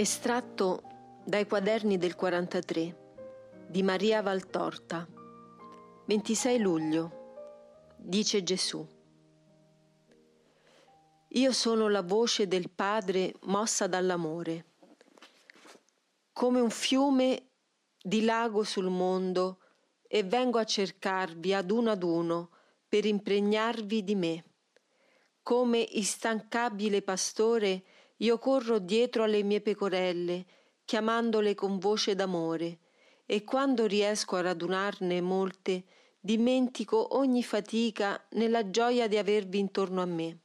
Estratto dai quaderni del 43 di Maria Valtorta, 26 luglio, dice Gesù. Io sono la voce del Padre mossa dall'amore, come un fiume dilago sul mondo e vengo a cercarvi ad uno per impregnarvi di me. Come instancabile pastore io corro dietro alle mie pecorelle, chiamandole con voce d'amore, e quando riesco a radunarne molte, dimentico ogni fatica nella gioia di avervi intorno a me.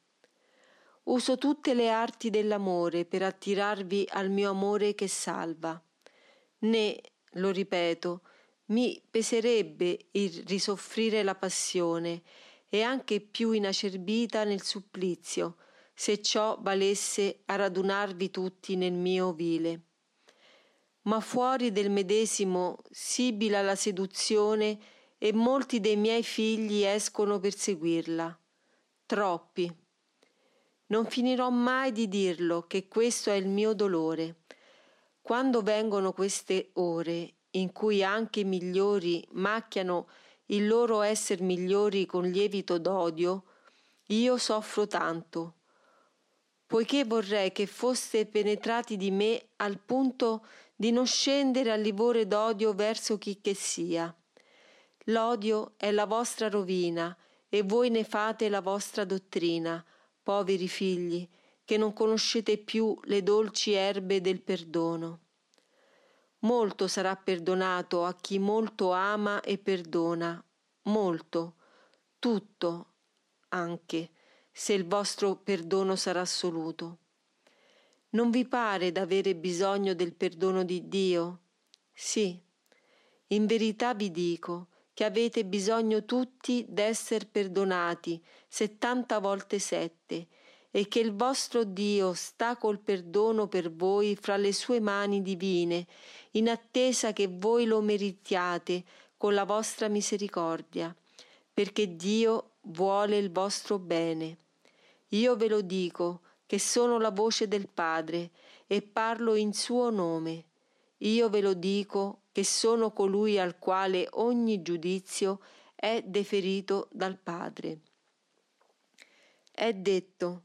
Uso tutte le arti dell'amore per attirarvi al mio amore che salva. Né, lo ripeto, mi peserebbe il risoffrire la passione, e anche più inacerbita nel supplizio, se ciò valesse a radunarvi tutti nel mio ovile. Ma fuori del medesimo sibila la seduzione e molti dei miei figli escono per seguirla. Troppi. Non finirò mai di dirlo che questo è il mio dolore. Quando vengono queste ore in cui anche i migliori macchiano il loro esser migliori con lievito d'odio, io soffro tanto, poiché vorrei che foste penetrati di me al punto di non scendere al livore d'odio verso chi che sia. L'odio è la vostra rovina e voi ne fate la vostra dottrina, poveri figli, che non conoscete più le dolci erbe del perdono. Molto sarà perdonato a chi molto ama e perdona, molto, tutto, anche se il vostro perdono sarà assoluto. Non vi pare d'avere bisogno del perdono di Dio? Sì, in verità vi dico che avete bisogno tutti d'essere perdonati 70 volte 7, e che il vostro Dio sta col perdono per voi fra le sue mani divine, in attesa che voi lo meritiate con la vostra misericordia, perché Dio vuole il vostro bene. Io ve lo dico, che sono la voce del Padre e parlo in suo nome. Io ve lo dico che sono colui al quale ogni giudizio è deferito dal Padre. È detto: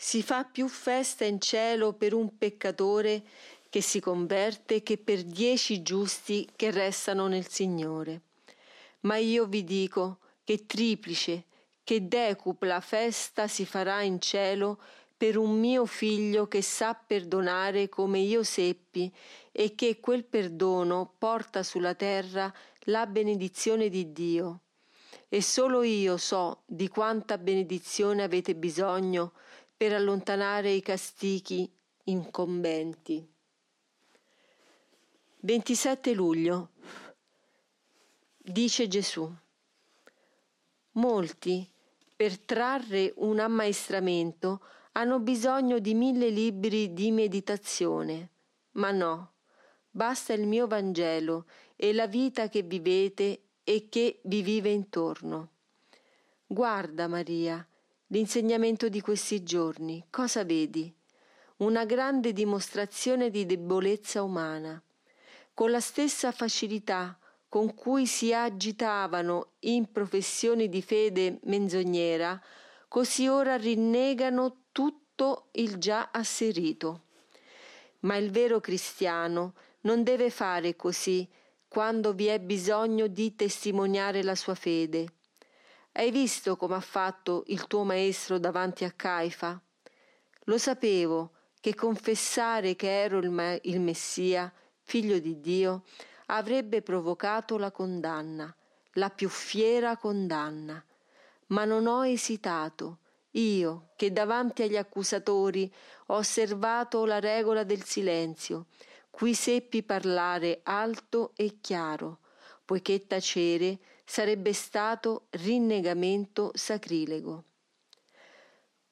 si fa più festa in cielo per un peccatore che si converte che per 10 giusti che restano nel Signore. Ma io vi dico che triplice, che decupla festa si farà in cielo per un mio figlio che sa perdonare come io seppi, e che quel perdono porta sulla terra la benedizione di Dio. E solo io so di quanta benedizione avete bisogno per allontanare i castighi incombenti. 27 luglio, dice Gesù. Molti, per trarre un ammaestramento, hanno bisogno di 1000 libri di meditazione, ma no, basta il mio Vangelo e la vita che vivete e che vi vive intorno. Guarda, Maria, l'insegnamento di questi giorni, cosa vedi? Una grande dimostrazione di debolezza umana. Con la stessa facilità con cui si agitavano in professioni di fede menzognera, così ora rinnegano tutto il già asserito. Ma il vero cristiano non deve fare così quando vi è bisogno di testimoniare la sua fede. Hai visto come ha fatto il tuo maestro davanti a Caifa? Lo sapevo che confessare che ero il Messia, figlio di Dio, avrebbe provocato la condanna, la più fiera condanna. Ma non ho esitato. Io, che davanti agli accusatori ho osservato la regola del silenzio, qui seppi parlare alto e chiaro, poiché tacere sarebbe stato rinnegamento sacrilego.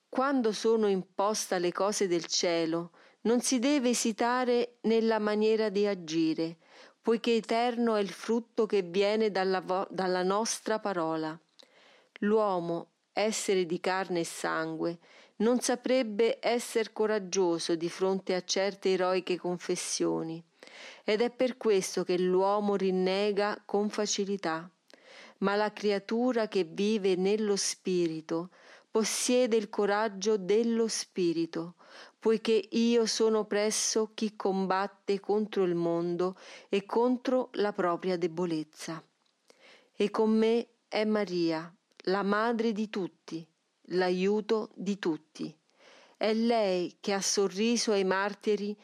Quando sono imposta le cose del cielo, non si deve esitare nella maniera di agire, poiché eterno è il frutto che viene dalla nostra parola. L'uomo, essere di carne e sangue, non saprebbe essere coraggioso di fronte a certe eroiche confessioni, ed è per questo che l'uomo rinnega con facilità. Ma la creatura che vive nello spirito possiede il coraggio dello spirito, poiché io sono presso chi combatte contro il mondo e contro la propria debolezza. E con me è Maria, la madre di tutti, l'aiuto di tutti. È lei che ha sorriso ai martiri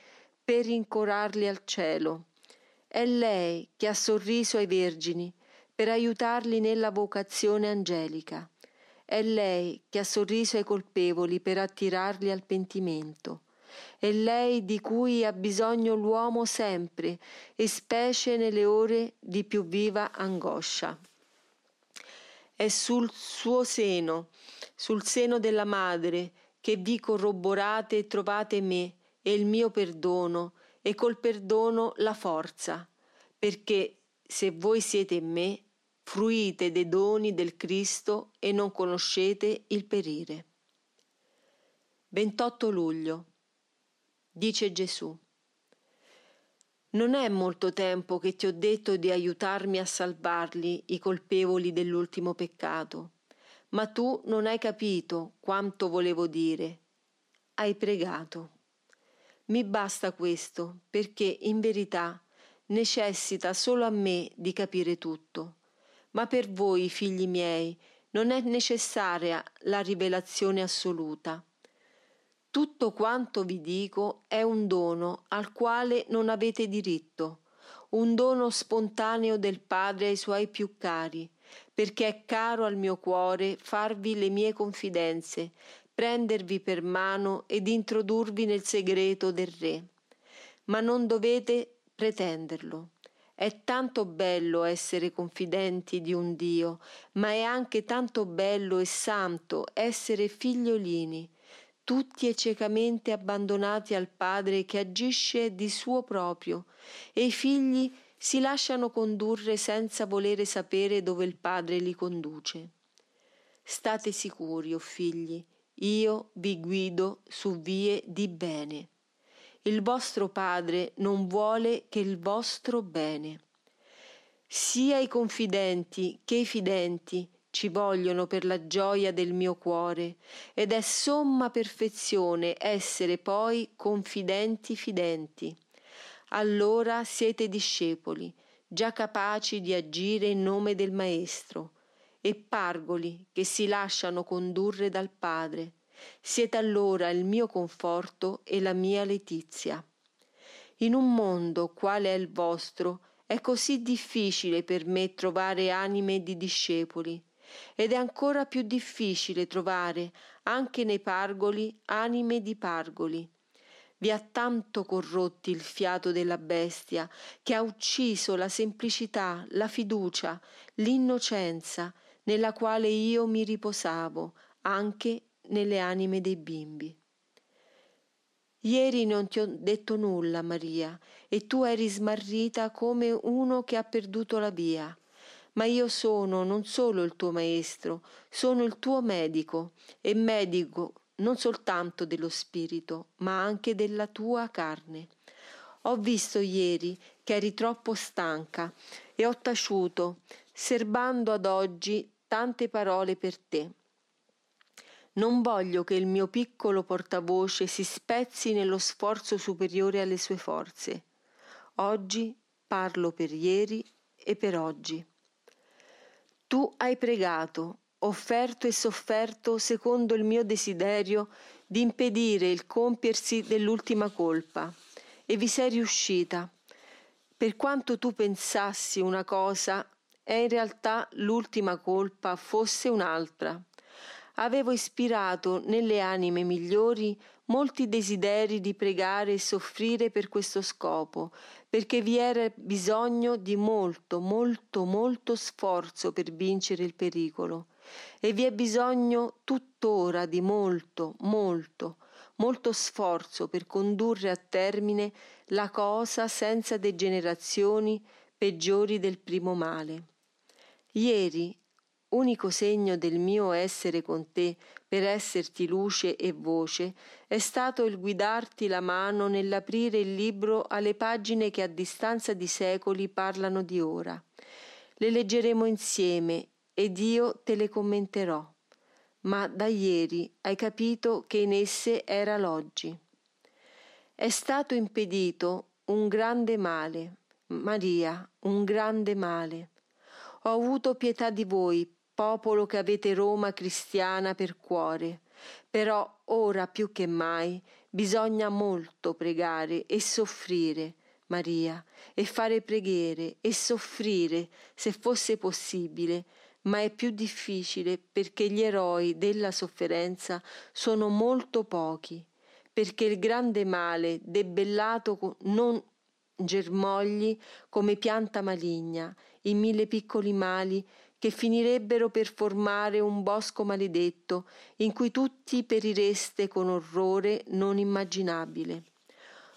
per rincorarli al cielo. È lei che ha sorriso ai vergini per aiutarli nella vocazione angelica. È lei che ha sorriso ai colpevoli per attirarli al pentimento. È lei di cui ha bisogno l'uomo sempre, e specie nelle ore di più viva angoscia. È sul suo seno, sul seno della madre, che vi corroborate e trovate me e il mio perdono, e col perdono la forza, perché se voi siete in me, fruite dei doni del Cristo e non conoscete il perire. 28 luglio. Dice Gesù: non è molto tempo che ti ho detto di aiutarmi a salvarli, i colpevoli dell'ultimo peccato, ma tu non hai capito quanto volevo dire. Hai pregato. Mi basta questo, perché in verità necessita solo a me di capire tutto. Ma per voi, figli miei, non è necessaria la rivelazione assoluta. Tutto quanto vi dico è un dono al quale non avete diritto, un dono spontaneo del Padre ai suoi più cari, perché è caro al mio cuore farvi le mie confidenze, prendervi per mano ed introdurvi nel segreto del Re. Ma non dovete pretenderlo. È tanto bello essere confidenti di un Dio, ma è anche tanto bello e santo essere figliolini, tutti e ciecamente abbandonati al Padre che agisce di suo proprio, e i figli si lasciano condurre senza volere sapere dove il Padre li conduce. State sicuri, o figli, io vi guido su vie di bene. Il vostro Padre non vuole che il vostro bene. Sia i confidenti che i fidenti ci vogliono per la gioia del mio cuore, ed è somma perfezione essere poi confidenti fidenti. Allora siete discepoli, già capaci di agire in nome del Maestro, e pargoli che si lasciano condurre dal Padre. Siete allora il mio conforto e la mia letizia. In un mondo quale è il vostro è così difficile per me trovare anime di discepoli, ed è ancora più difficile trovare anche nei pargoli anime di pargoli. Vi ha tanto corrotti il fiato della bestia, che ha ucciso la semplicità, la fiducia, l'innocenza nella quale io mi riposavo anche nelle anime dei bimbi. Ieri non ti ho detto nulla, Maria, e tu eri smarrita come uno che ha perduto la via. Ma io sono non solo il tuo maestro, sono il tuo medico, e medico non soltanto dello spirito, ma anche della tua carne. Ho visto ieri che eri troppo stanca e ho taciuto, serbando ad oggi tante parole per te. Non voglio che il mio piccolo portavoce si spezzi nello sforzo superiore alle sue forze. Oggi parlo per ieri e per oggi. Tu hai pregato, offerto e sofferto secondo il mio desiderio di impedire il compiersi dell'ultima colpa, e vi sei riuscita. Per quanto tu pensassi una cosa, è in realtà l'ultima colpa fosse un'altra. Avevo ispirato nelle anime migliori molti desideri di pregare e soffrire per questo scopo, perché vi era bisogno di molto, molto, molto sforzo per vincere il pericolo, e vi è bisogno tuttora di molto, molto, molto sforzo per condurre a termine la cosa senza degenerazioni peggiori del primo male. Ieri unico segno del mio essere con te per esserti luce e voce, è stato il guidarti la mano nell'aprire il libro alle pagine che a distanza di secoli parlano di ora. Le leggeremo insieme ed io te le commenterò. Ma da ieri hai capito che in esse era l'oggi. È stato impedito un grande male, Maria, un grande male. Ho avuto pietà di voi, popolo che avete Roma cristiana per cuore, però ora più che mai bisogna molto pregare e soffrire, Maria, e fare preghiere e soffrire, se fosse possibile, ma è più difficile perché gli eroi della sofferenza sono molto pochi, perché il grande male debellato non germogli come pianta maligna in mille piccoli mali che finirebbero per formare un bosco maledetto in cui tutti perireste con orrore non immaginabile.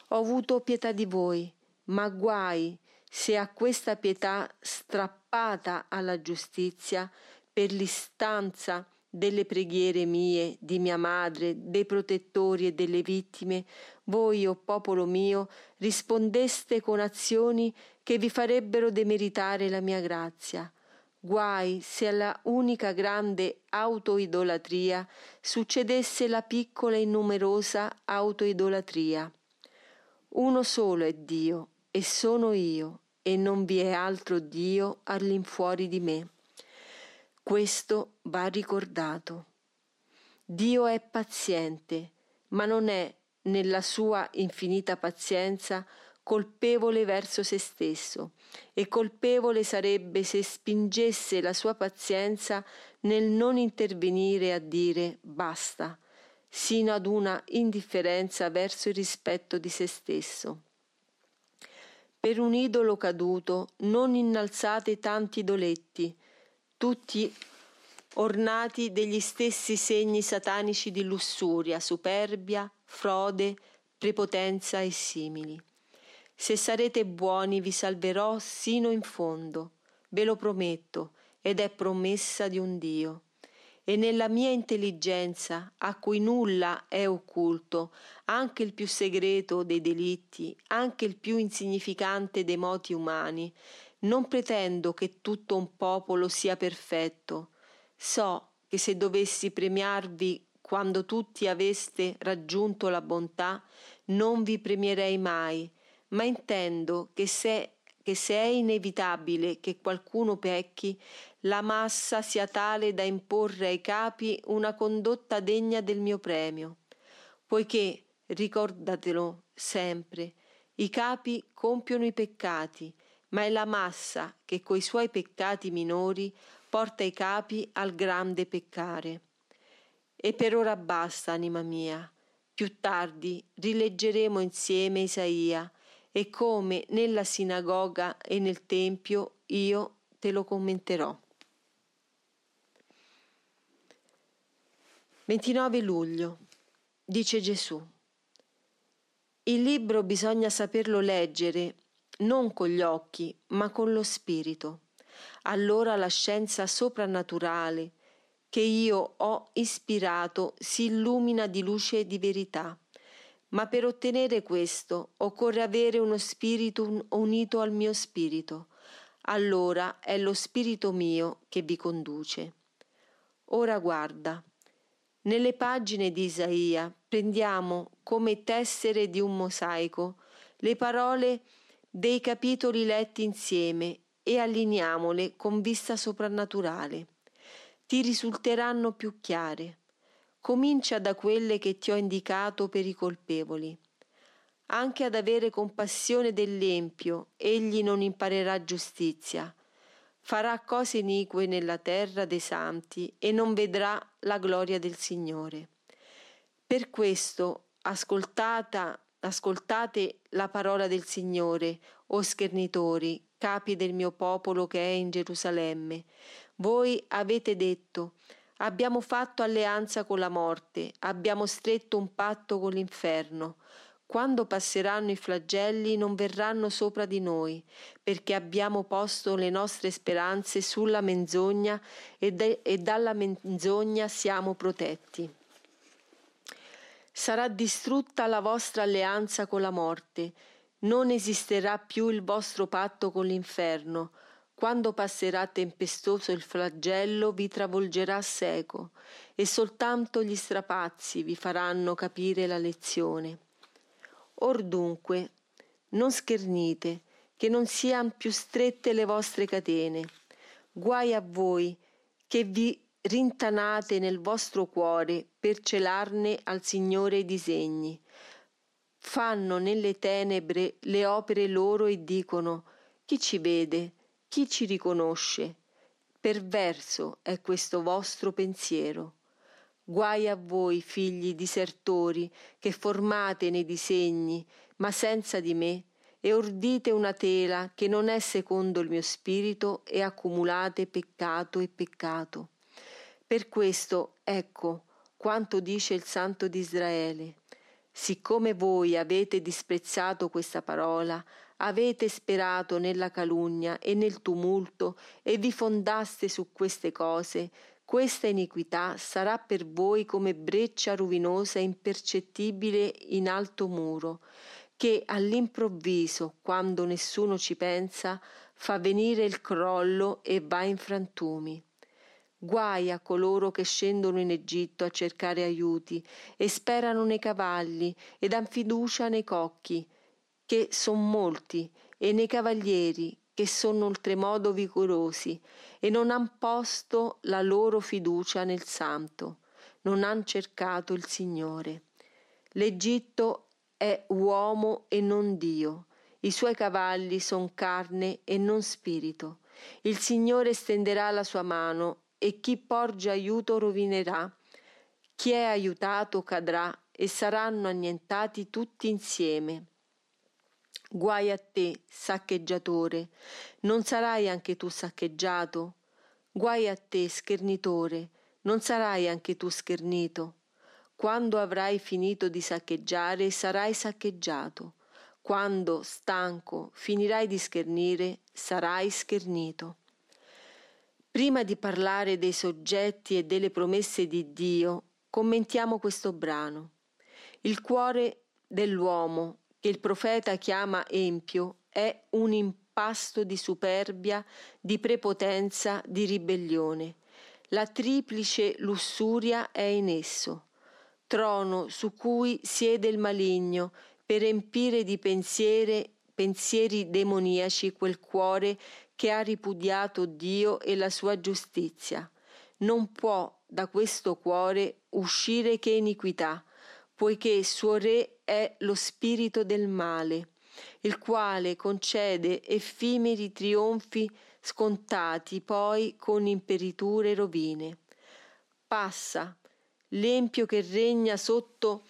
Ho avuto pietà di voi, ma guai se a questa pietà strappata alla giustizia per l'istanza delle preghiere mie, di mia madre, dei protettori e delle vittime, voi, o popolo mio, rispondeste con azioni che vi farebbero demeritare la mia grazia. Guai se alla unica grande autoidolatria succedesse la piccola e numerosa autoidolatria. Uno solo è Dio, e sono io, e non vi è altro Dio all'infuori di me. Questo va ricordato. Dio è paziente, ma non è, nella sua infinita pazienza, colpevole verso se stesso, e colpevole sarebbe se spingesse la sua pazienza nel non intervenire a dire basta, sino ad una indifferenza verso il rispetto di se stesso. Per un idolo caduto non innalzate tanti idoletti, tutti ornati degli stessi segni satanici di lussuria, superbia, frode, prepotenza e simili. Se sarete buoni vi salverò sino in fondo, ve lo prometto, ed è promessa di un Dio. E nella mia intelligenza, a cui nulla è occulto, anche il più segreto dei delitti, anche il più insignificante dei moti umani, non pretendo che tutto un popolo sia perfetto. So che se dovessi premiarvi quando tutti aveste raggiunto la bontà, non vi premierei mai, ma intendo che se è inevitabile che qualcuno pecchi, la massa sia tale da imporre ai capi una condotta degna del mio premio, poiché, ricordatelo sempre, i capi compiono i peccati, ma è la massa che coi suoi peccati minori porta i capi al grande peccare. E per ora basta, anima mia. Più tardi rileggeremo insieme Isaia, e come nella sinagoga e nel tempio io te lo commenterò. 29 luglio, dice Gesù. Il libro bisogna saperlo leggere, non con gli occhi, ma con lo spirito. Allora la scienza soprannaturale che io ho ispirato si illumina di luce e di verità. Ma per ottenere questo occorre avere uno spirito unito al mio spirito. Allora è lo spirito mio che vi conduce. Ora guarda. Nelle pagine di Isaia prendiamo come tessere di un mosaico le parole dei capitoli letti insieme e allineiamole con vista soprannaturale. Ti risulteranno più chiare. Comincia da quelle che ti ho indicato per i colpevoli. Anche ad avere compassione dell'empio, egli non imparerà giustizia. Farà cose inique nella terra dei santi e non vedrà la gloria del Signore. Per questo ascoltate la parola del Signore, o schernitori, capi del mio popolo che è in Gerusalemme. Voi avete detto: abbiamo fatto alleanza con la morte, abbiamo stretto un patto con l'inferno. Quando passeranno i flagelli non verranno sopra di noi, perché abbiamo posto le nostre speranze sulla menzogna e dalla menzogna siamo protetti. Sarà distrutta la vostra alleanza con la morte, non esisterà più il vostro patto con l'inferno. Quando passerà tempestoso il flagello vi travolgerà seco, e soltanto gli strapazzi vi faranno capire la lezione. Or dunque, non schernite, che non siano più strette le vostre catene. Guai a voi, che vi rintanate nel vostro cuore per celarne al Signore i disegni. Fanno nelle tenebre le opere loro e dicono: chi ci vede, chi ci riconosce? Perverso è questo vostro pensiero. Guai a voi, figli disertori, che formate nei disegni, ma senza di me, e ordite una tela che non è secondo il mio spirito, e accumulate peccato e peccato. Per questo, ecco, quanto dice il Santo di Israele: siccome voi avete disprezzato questa parola, avete sperato nella calunnia e nel tumulto, e vi fondaste su queste cose, questa iniquità sarà per voi come breccia rovinosa e impercettibile in alto muro, che all'improvviso, quando nessuno ci pensa, fa venire il crollo e va in frantumi. Guai a coloro che scendono in Egitto a cercare aiuti e sperano nei cavalli ed han fiducia nei cocchi, che son molti, e nei cavalieri, che sono oltremodo vigorosi, e non han posto la loro fiducia nel Santo, non han cercato il Signore. L'Egitto è uomo e non Dio, i suoi cavalli son carne e non spirito. Il Signore stenderà la sua mano, e chi porge aiuto rovinerà. Chi è aiutato cadrà, e saranno annientati tutti insieme. Guai a te, saccheggiatore, non sarai anche tu saccheggiato? Guai a te, schernitore, non sarai anche tu schernito? Quando avrai finito di saccheggiare, sarai saccheggiato. Quando, stanco, finirai di schernire, sarai schernito. Prima di parlare dei soggetti e delle promesse di Dio, commentiamo questo brano. Il cuore dell'uomo, che il profeta chiama empio, è un impasto di superbia, di prepotenza, di ribellione. La triplice lussuria è in esso, trono su cui siede il maligno per empire di pensieri demoniaci quel cuore che ha ripudiato Dio e la sua giustizia. Non può da questo cuore uscire che iniquità, poiché suo re è lo spirito del male, il quale concede effimeri trionfi scontati poi con imperiture rovine. Passa l'empio che regna sotto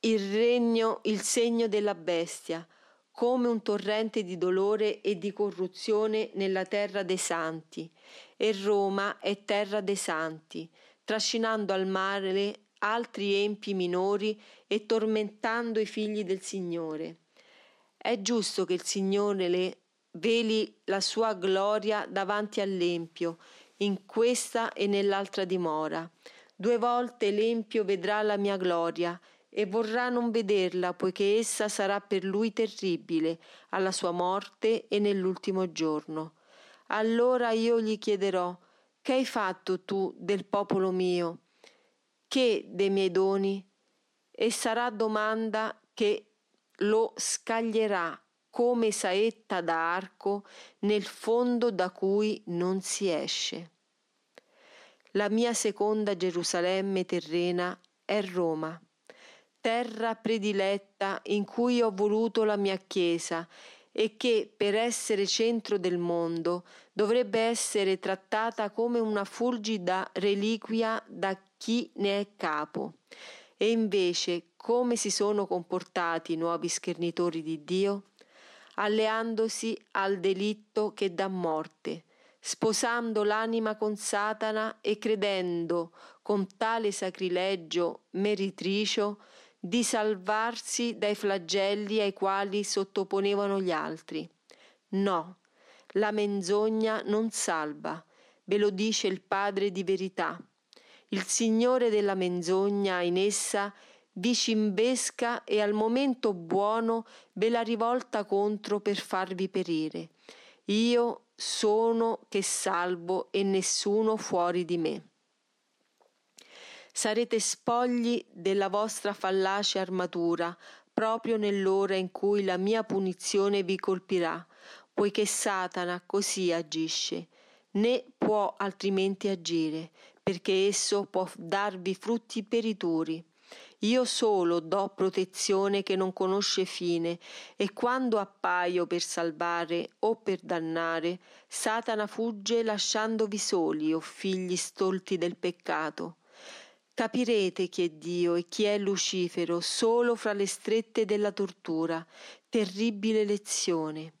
il segno della bestia, come un torrente di dolore e di corruzione nella terra dei santi, e Roma è terra dei santi, trascinando al mare altri empi minori e tormentando i figli del Signore. È giusto che il Signore le veli la sua gloria davanti all'empio, in questa e nell'altra dimora. 2 volte l'empio vedrà la mia gloria e vorrà non vederla, poiché essa sarà per lui terribile, alla sua morte e nell'ultimo giorno. Allora io gli chiederò: che hai fatto tu del popolo mio? Che dei miei doni? E sarà domanda che lo scaglierà come saetta da arco nel fondo da cui non si esce. La mia seconda Gerusalemme terrena è Roma, terra prediletta in cui ho voluto la mia Chiesa, e che, per essere centro del mondo, dovrebbe essere trattata come una fulgida reliquia da chi ne è capo. E invece, come si sono comportati i nuovi schernitori di Dio? Alleandosi al delitto che dà morte, sposando l'anima con Satana e credendo, con tale sacrilegio meritricio, di salvarsi dai flagelli ai quali sottoponevano gli altri. No, la menzogna non salva, ve lo dice il Padre di verità. Il Signore della menzogna in essa vi cimbesca e al momento buono ve la rivolta contro per farvi perire. Io sono che salvo e nessuno fuori di me. Sarete spogli della vostra fallace armatura proprio nell'ora in cui la mia punizione vi colpirà, poiché Satana così agisce, né può altrimenti agire, perché esso può darvi frutti perituri. Io solo do protezione che non conosce fine, e quando appaio per salvare o per dannare, Satana fugge lasciandovi soli, o figli stolti del peccato. Capirete chi è Dio e chi è Lucifero solo fra le strette della tortura, terribile lezione.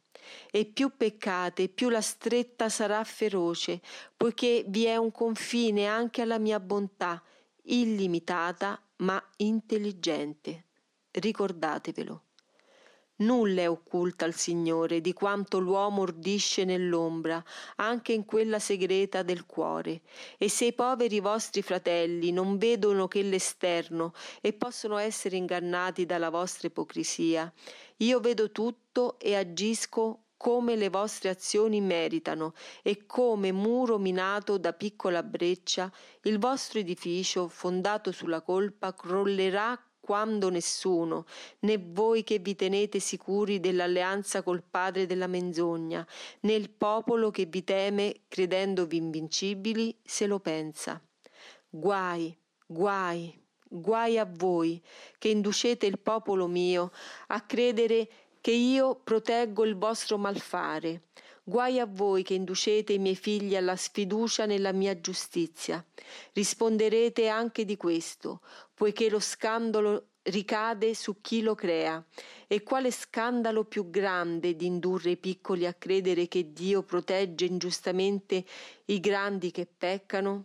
E più peccate, più la stretta sarà feroce, poiché vi è un confine anche alla mia bontà, illimitata ma intelligente. Ricordatevelo. Nulla è occulta al Signore di quanto l'uomo ordisce nell'ombra, anche in quella segreta del cuore. E se i poveri vostri fratelli non vedono che l'esterno e possono essere ingannati dalla vostra ipocrisia, io vedo tutto e agisco come le vostre azioni meritano, e come muro minato da piccola breccia, il vostro edificio fondato sulla colpa crollerà quando nessuno, né voi che vi tenete sicuri dell'alleanza col padre della menzogna, né il popolo che vi teme credendovi invincibili, se lo pensa. Guai, guai, guai a voi che inducete il popolo mio a credere che io proteggo il vostro malfare. Guai a voi che inducete i miei figli alla sfiducia nella mia giustizia. Risponderete anche di questo, poiché lo scandalo ricade su chi lo crea. E quale scandalo più grande di indurre i piccoli a credere che Dio protegge ingiustamente i grandi che peccano?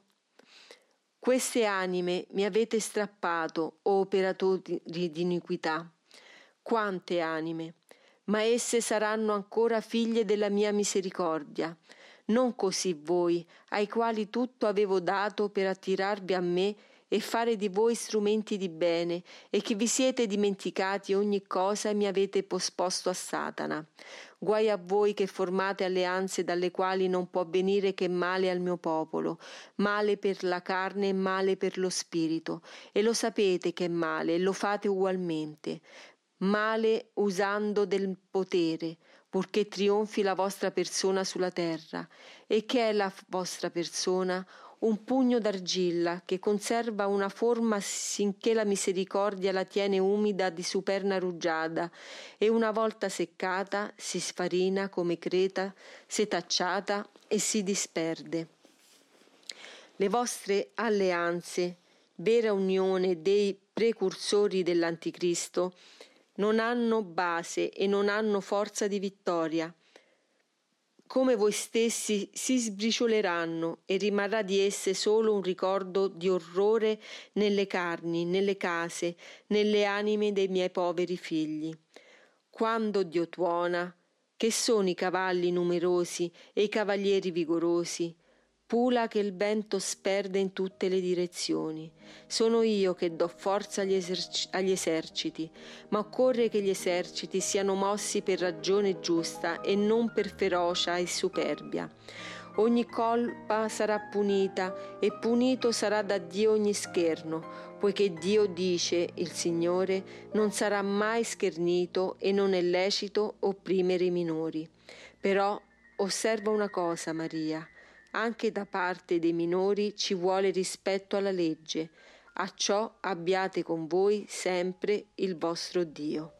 Queste anime mi avete strappato, o operatori di iniquità. Quante anime! Ma esse saranno ancora figlie della mia misericordia. Non così voi, ai quali tutto avevo dato per attirarvi a me e fare di voi strumenti di bene, e che vi siete dimenticati ogni cosa e mi avete posposto a Satana. Guai a voi che formate alleanze dalle quali non può venire che male al mio popolo, male per la carne e male per lo spirito, e lo sapete che è male, e lo fate ugualmente. Male usando del potere, purché trionfi la vostra persona sulla terra. E che è la vostra persona? Un pugno d'argilla che conserva una forma sinché la misericordia la tiene umida di superna rugiada, e una volta seccata si sfarina come creta setacciata e si disperde. Le vostre alleanze, vera unione dei precursori dell'Anticristo, non hanno base e non hanno forza di vittoria. Come voi stessi si sbricioleranno, e rimarrà di esse solo un ricordo di orrore nelle carni, nelle case, nelle anime dei miei poveri figli. Quando Dio tuona, che sono i cavalli numerosi e i cavalieri vigorosi, pula che il vento sperde in tutte le direzioni. Sono io che do forza agli eserciti, ma occorre che gli eserciti siano mossi per ragione giusta e non per ferocia e superbia. Ogni colpa sarà punita, e punito sarà da Dio ogni scherno, poiché Dio dice, il Signore, non sarà mai schernito e non è lecito opprimere i minori. Però osserva una cosa, Maria, anche da parte dei minori ci vuole rispetto alla legge. A ciò abbiate con voi sempre il vostro Dio.